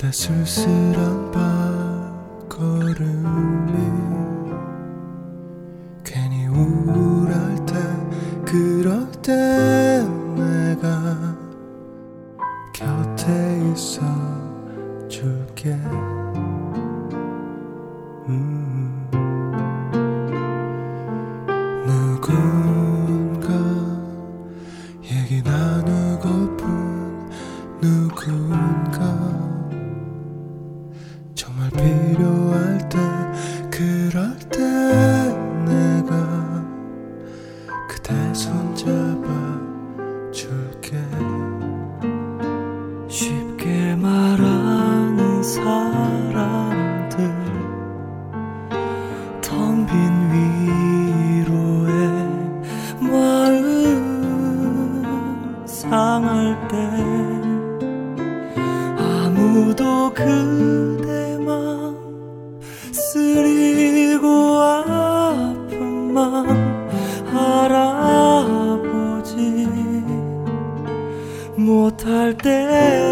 그대 쓸쓸한 발걸음이 괜히 우울할 때 그럴 때 내가 곁에 있어 줄게. 누군가 얘기 나누고픈 누군가 정말 필요할 때 그럴 때 내가 그대 손잡아 줄게. 쉽게 말하는 사람들 텅 빈 위로의 마음 상할 때 아무도 그대만 쓰리고 아픈 맘 알아보지 못할 때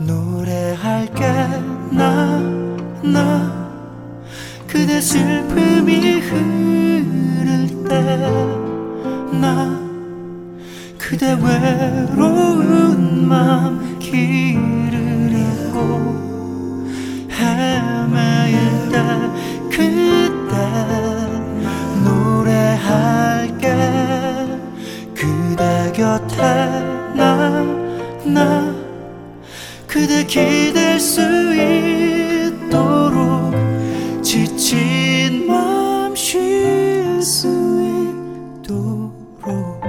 노래할게. 나 그대 슬픔이 흐를 때 나 그대 외로운 맘 길을 잃고 헤맬 때 그때 노래할게. 그대 곁에 나 그대 기댈 수 있도록 지친 맘 쉴 수 있도록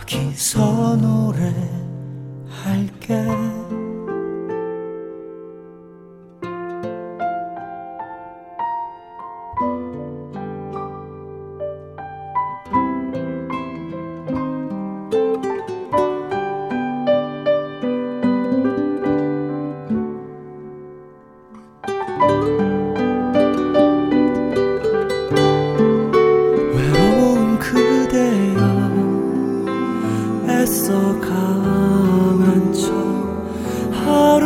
여기서 노래할게. 외로운 그대야 애써 강한 척 하루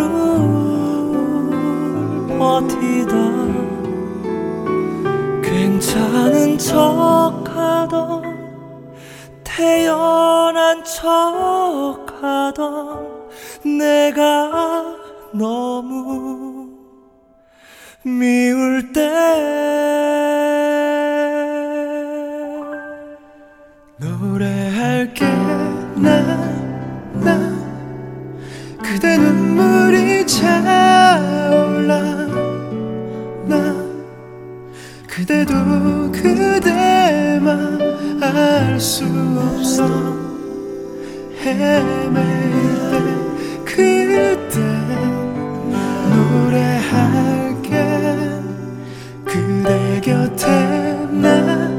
버티다 괜찮은 척 하던 태연한 척 하던 내가 너무 미울 때 노래할게. 나 그대 눈물이 차올라 나 그대도 그대만 알 수 없어 헤맬 때 그때 노래할게. 그대 곁에 나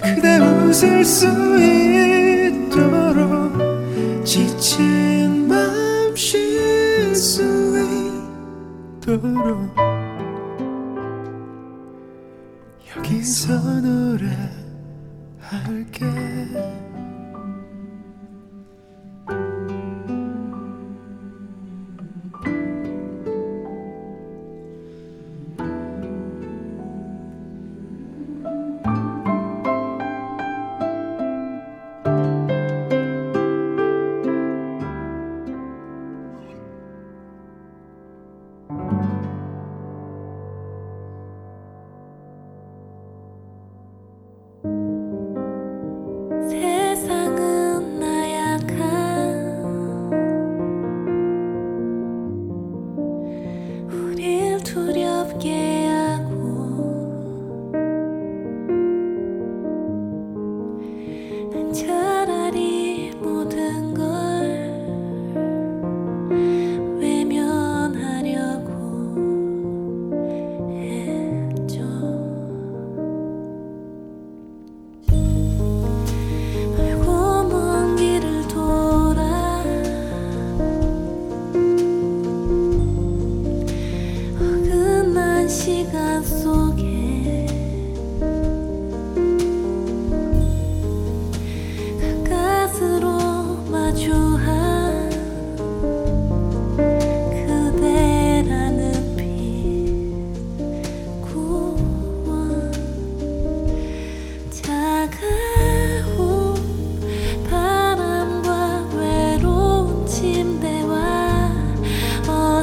그대 웃을 수 있도록 지친 맘 쉴 수 있도록 여기서 노래할게. 속에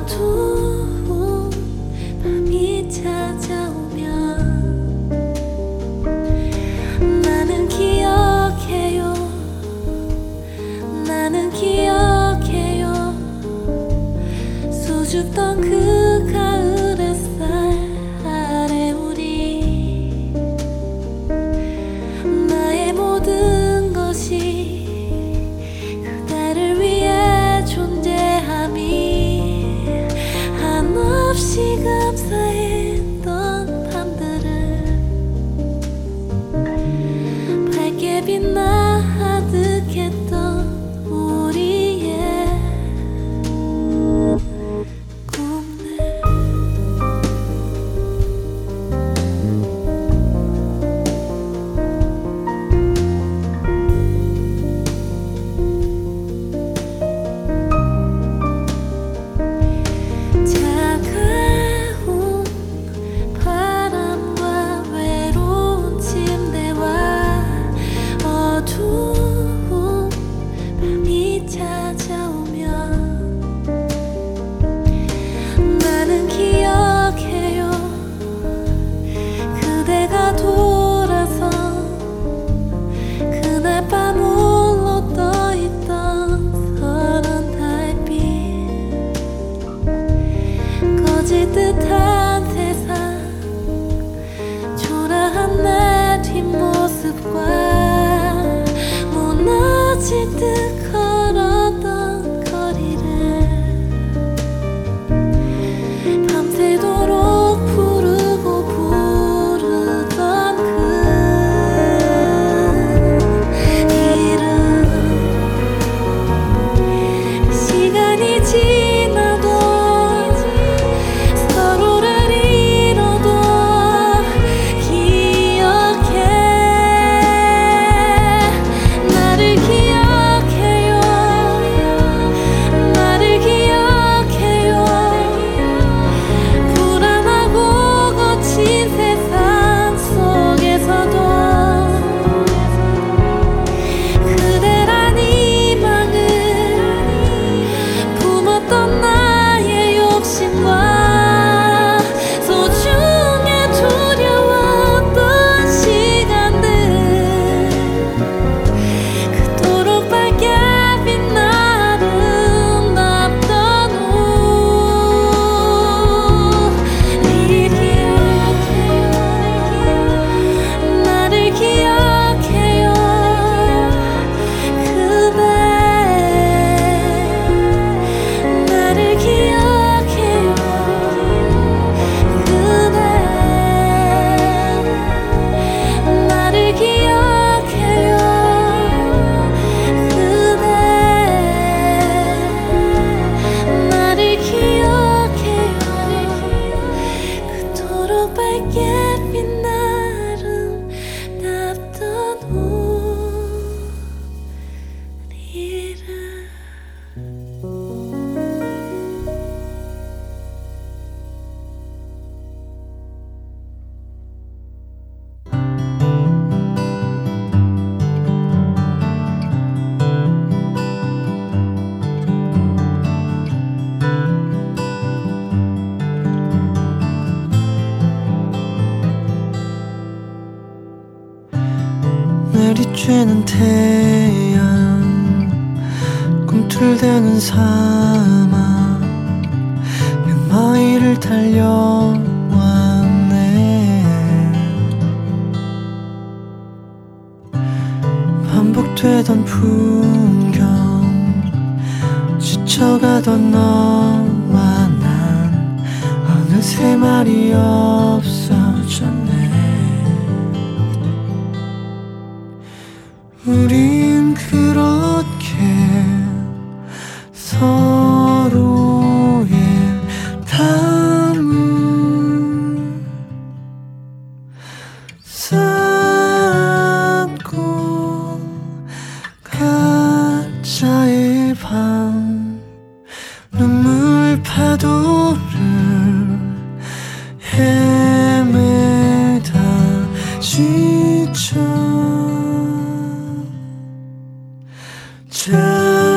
어두운 밤이 찾아오면 나는 기억해요, 나는 기억해요. 수줍던 그 가을 햇살에 우리, 나의 모든 것이 없이 감사했던 밤들은 밝게 빛나 가득했던 우리의 꿈들. 따뜻한 세상, 초라한 내 뒷모습과 무너질 듯 걸었던 거리를 밤새도록 부르고 부르던 그 이름. 시간이 지나도 밝게 빛나는 답던 우리를. 내리쬐는 태양, 꿈틀대는 사막, 100마일을 달려왔네. 반복되던 풍경, 지쳐가던 너와 난 어느새 말이 없어졌네. 우린 그렇게 서로의 담을 쌓고 가짜의 밤, 눈물 파도를 헤매다 지쳐 잠들고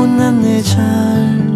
못난 내 잘못들.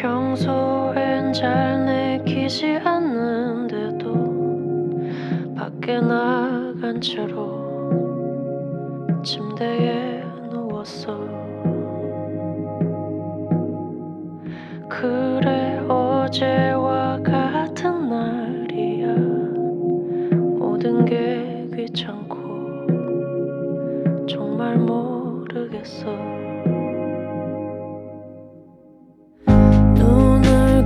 평소엔 잘 내키지 않는데도 밖에 나간 채로 침대에 누웠어. 그래 어제와 같은 날이야. 모든 게 귀찮고 정말 모르겠어.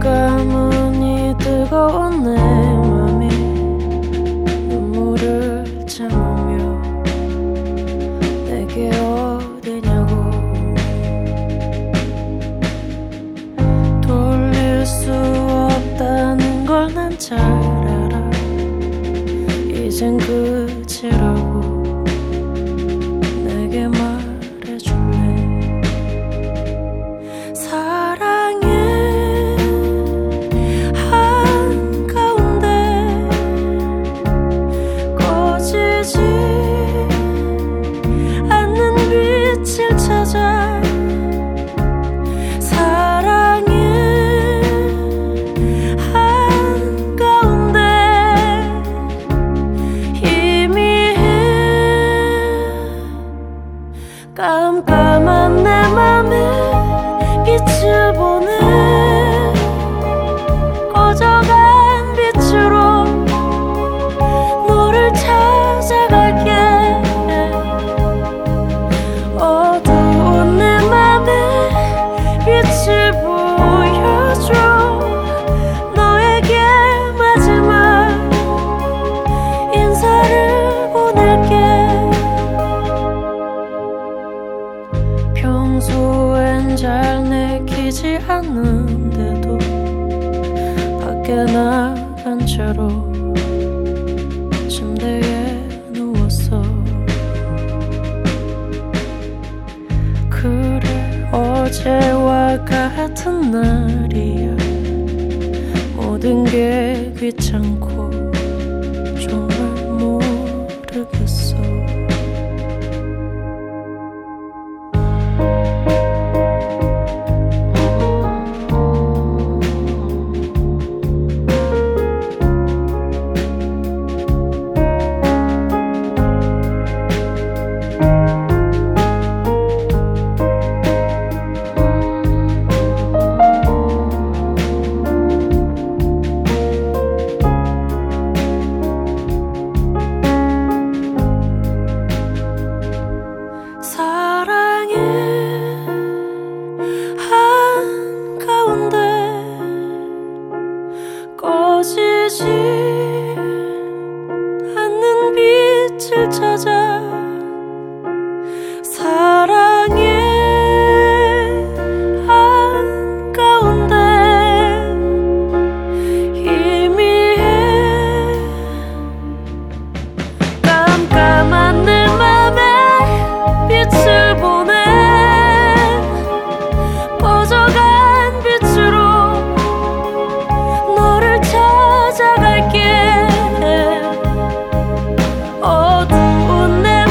가만히 뜨거운 내 맘이 눈물을 참으며 내게 어디냐고 돌릴 수 없다는 걸 난 잘 알아. 이젠 끝이라고 내게 말해줄래. 사랑해. 깜깜한 내 맘에 빛을 보내. 꺼져간 빛으로 너를 찾아갈게. 어두운 내 맘에 빛을 보여줘. 너에게 마지막 인사를 보낼게. 평소엔 잘 내키지 않는데도 밖에 나간 채로 침대에 누웠어. 그래 어제와 같은 날이야. 모든 게 귀찮고 정말 모르겠어. 꺼지지 않는 빛을 찾아 사랑의 한가운데 희미해. 깜깜한 내 맘에 빛을 보내. 꺼져간 빛으로 찾아갈게. 어두운 내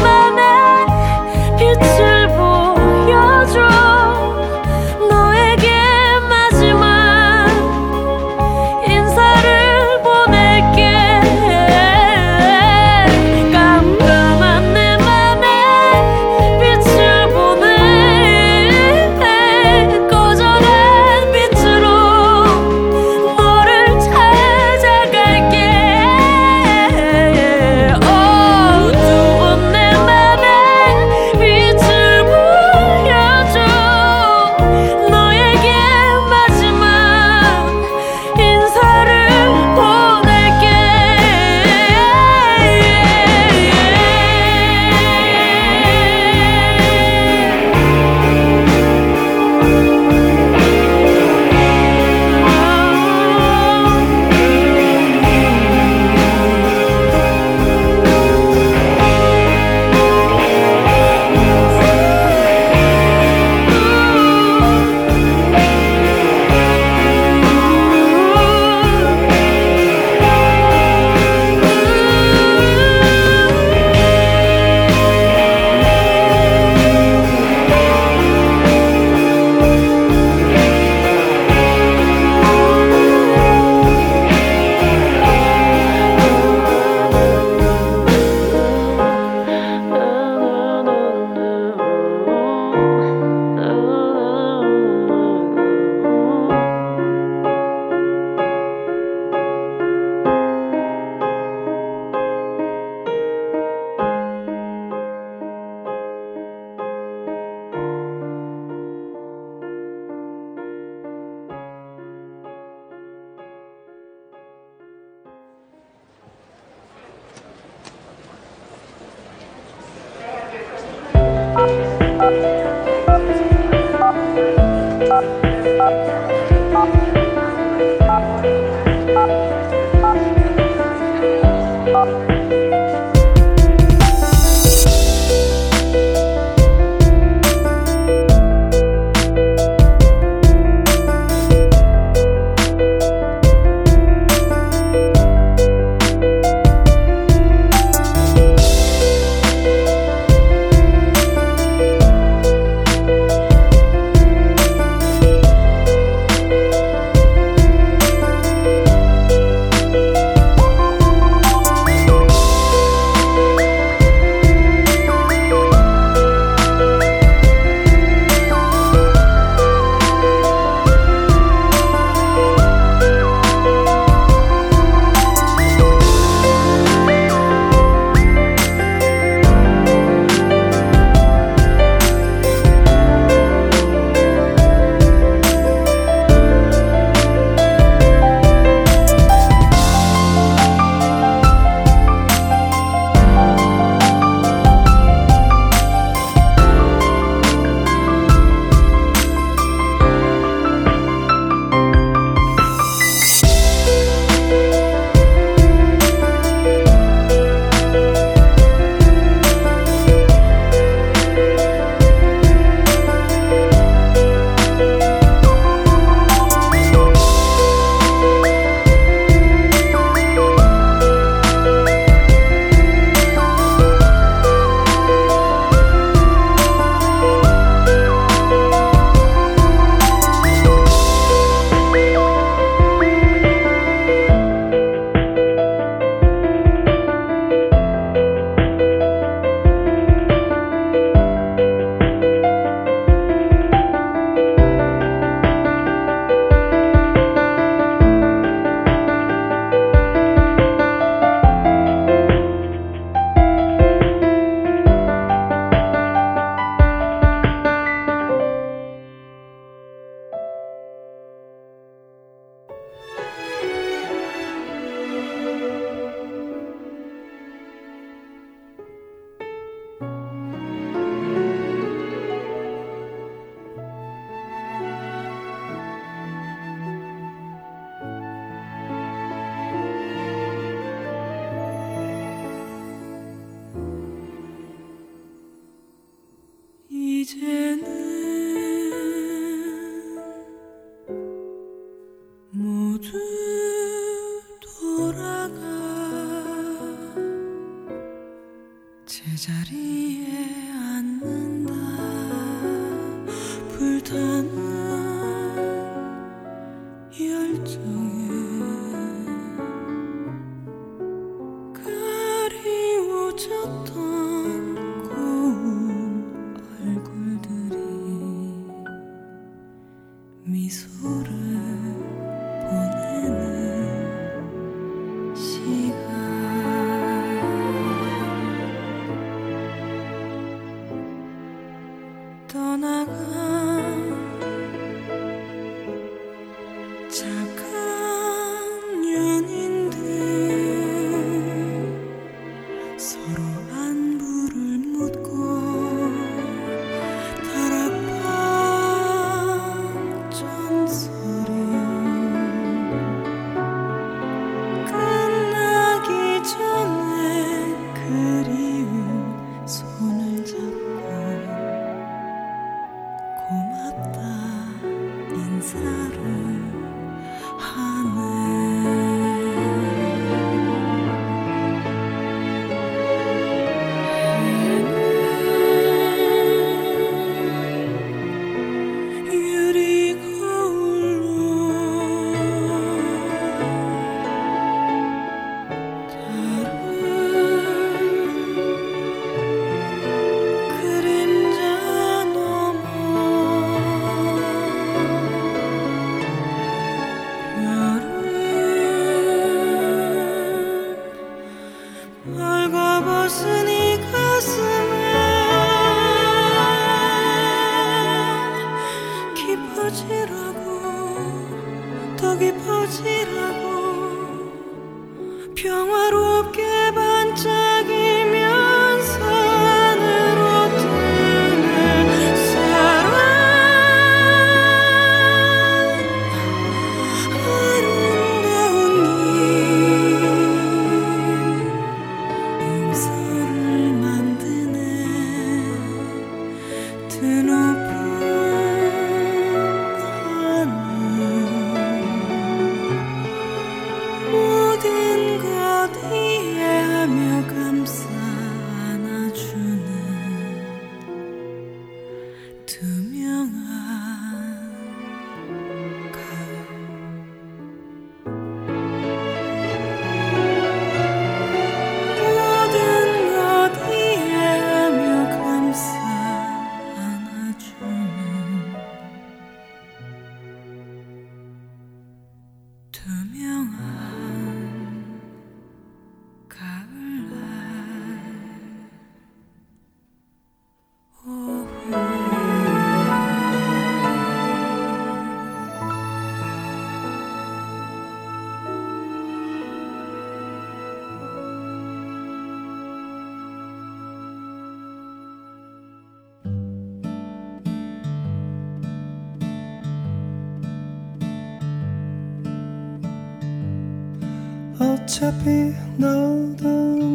어차피 너도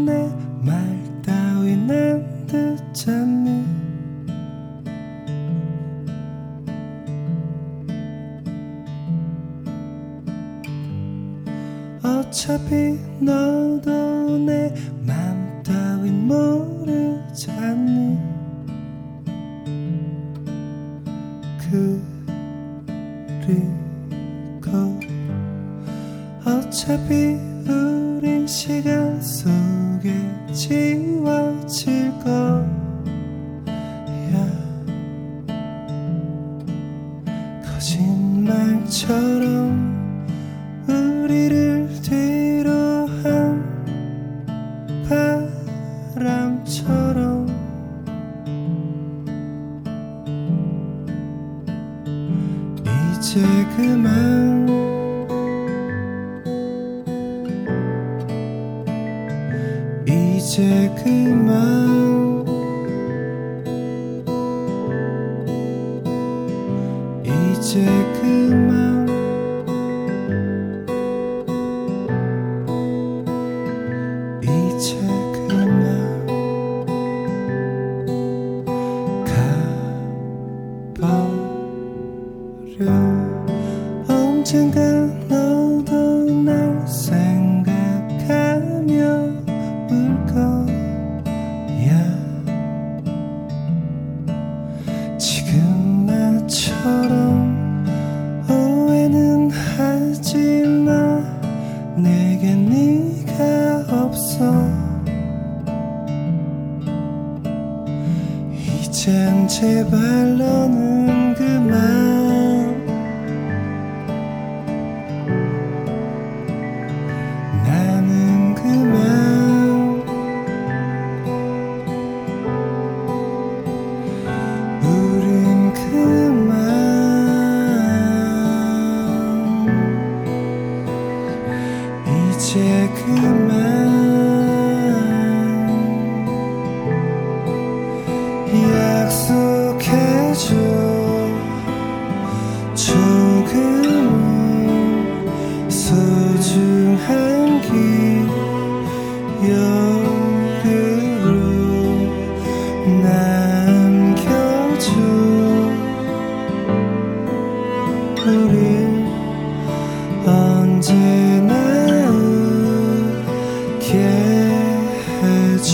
내 말 따윈 안 듣잖니. 어차피 너도 내 맘 따윈 모르잖니. 그리고 어차피 우린 시간 속에 지워질 거야. 거짓말처럼 우리를 뒤로 한 바람처럼 이제 그만 이제 그만 이제 그만 이제 그만 가버려. 언젠가 너 제발 너는 그만 나는 그만 우린 그만 이제 그만 약속해줘 조금은 소중한 기억으로 남겨줘 우린 언제나 웃게 해줘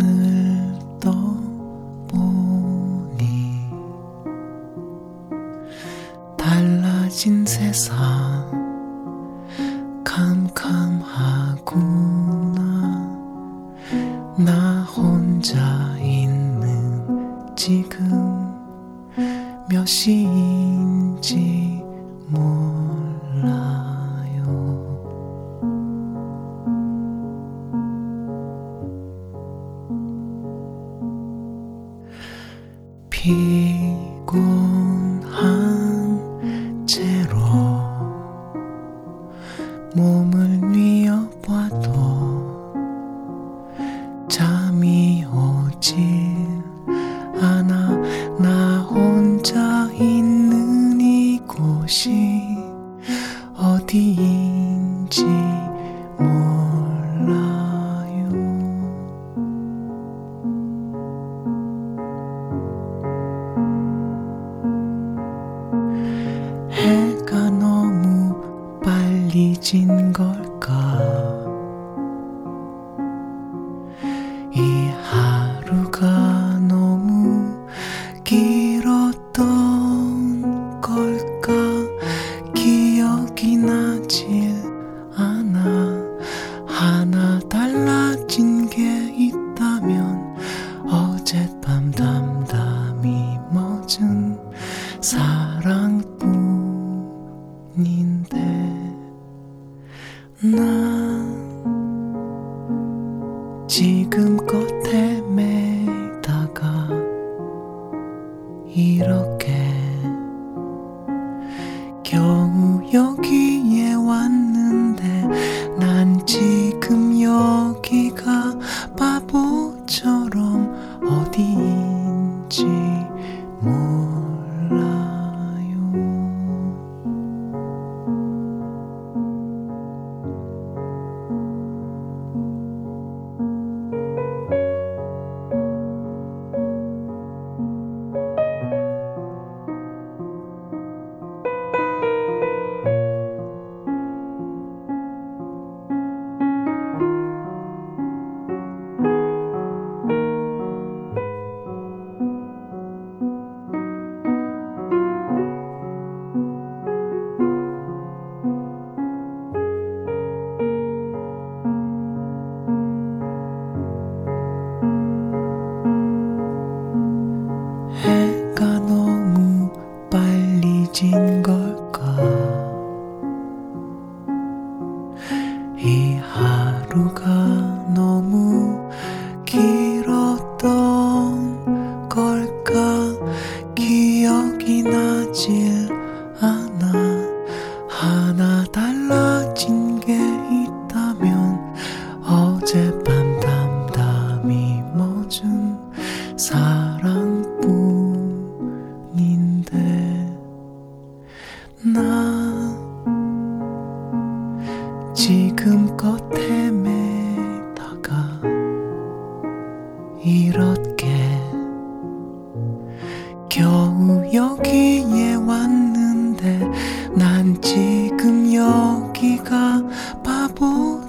눈을 떠보니 달라진 세상 캄캄하구나 나 혼자 있는 지금 몇 시인지 몰라 피곤한 채로 몸을 뉘어봐도 잠이 오질 않아 나 혼자 있는 이곳이 어디인지 몰라 해가 너무 빨리 진 걸까 이 하루가 너무 길었던 걸까 기억이 나질 않아 하나 달라진 게 있다면 어젯밤 담담히 멎은 사랑뿐 난 지금껏 헤매다가 이렇게 겨우 여기에 왔는데 난 지금 여기가 바보처럼 어디인지 몰라 지금껏 헤매다가 이렇게 겨우 여기에 왔는데 난 지금 여기가 바보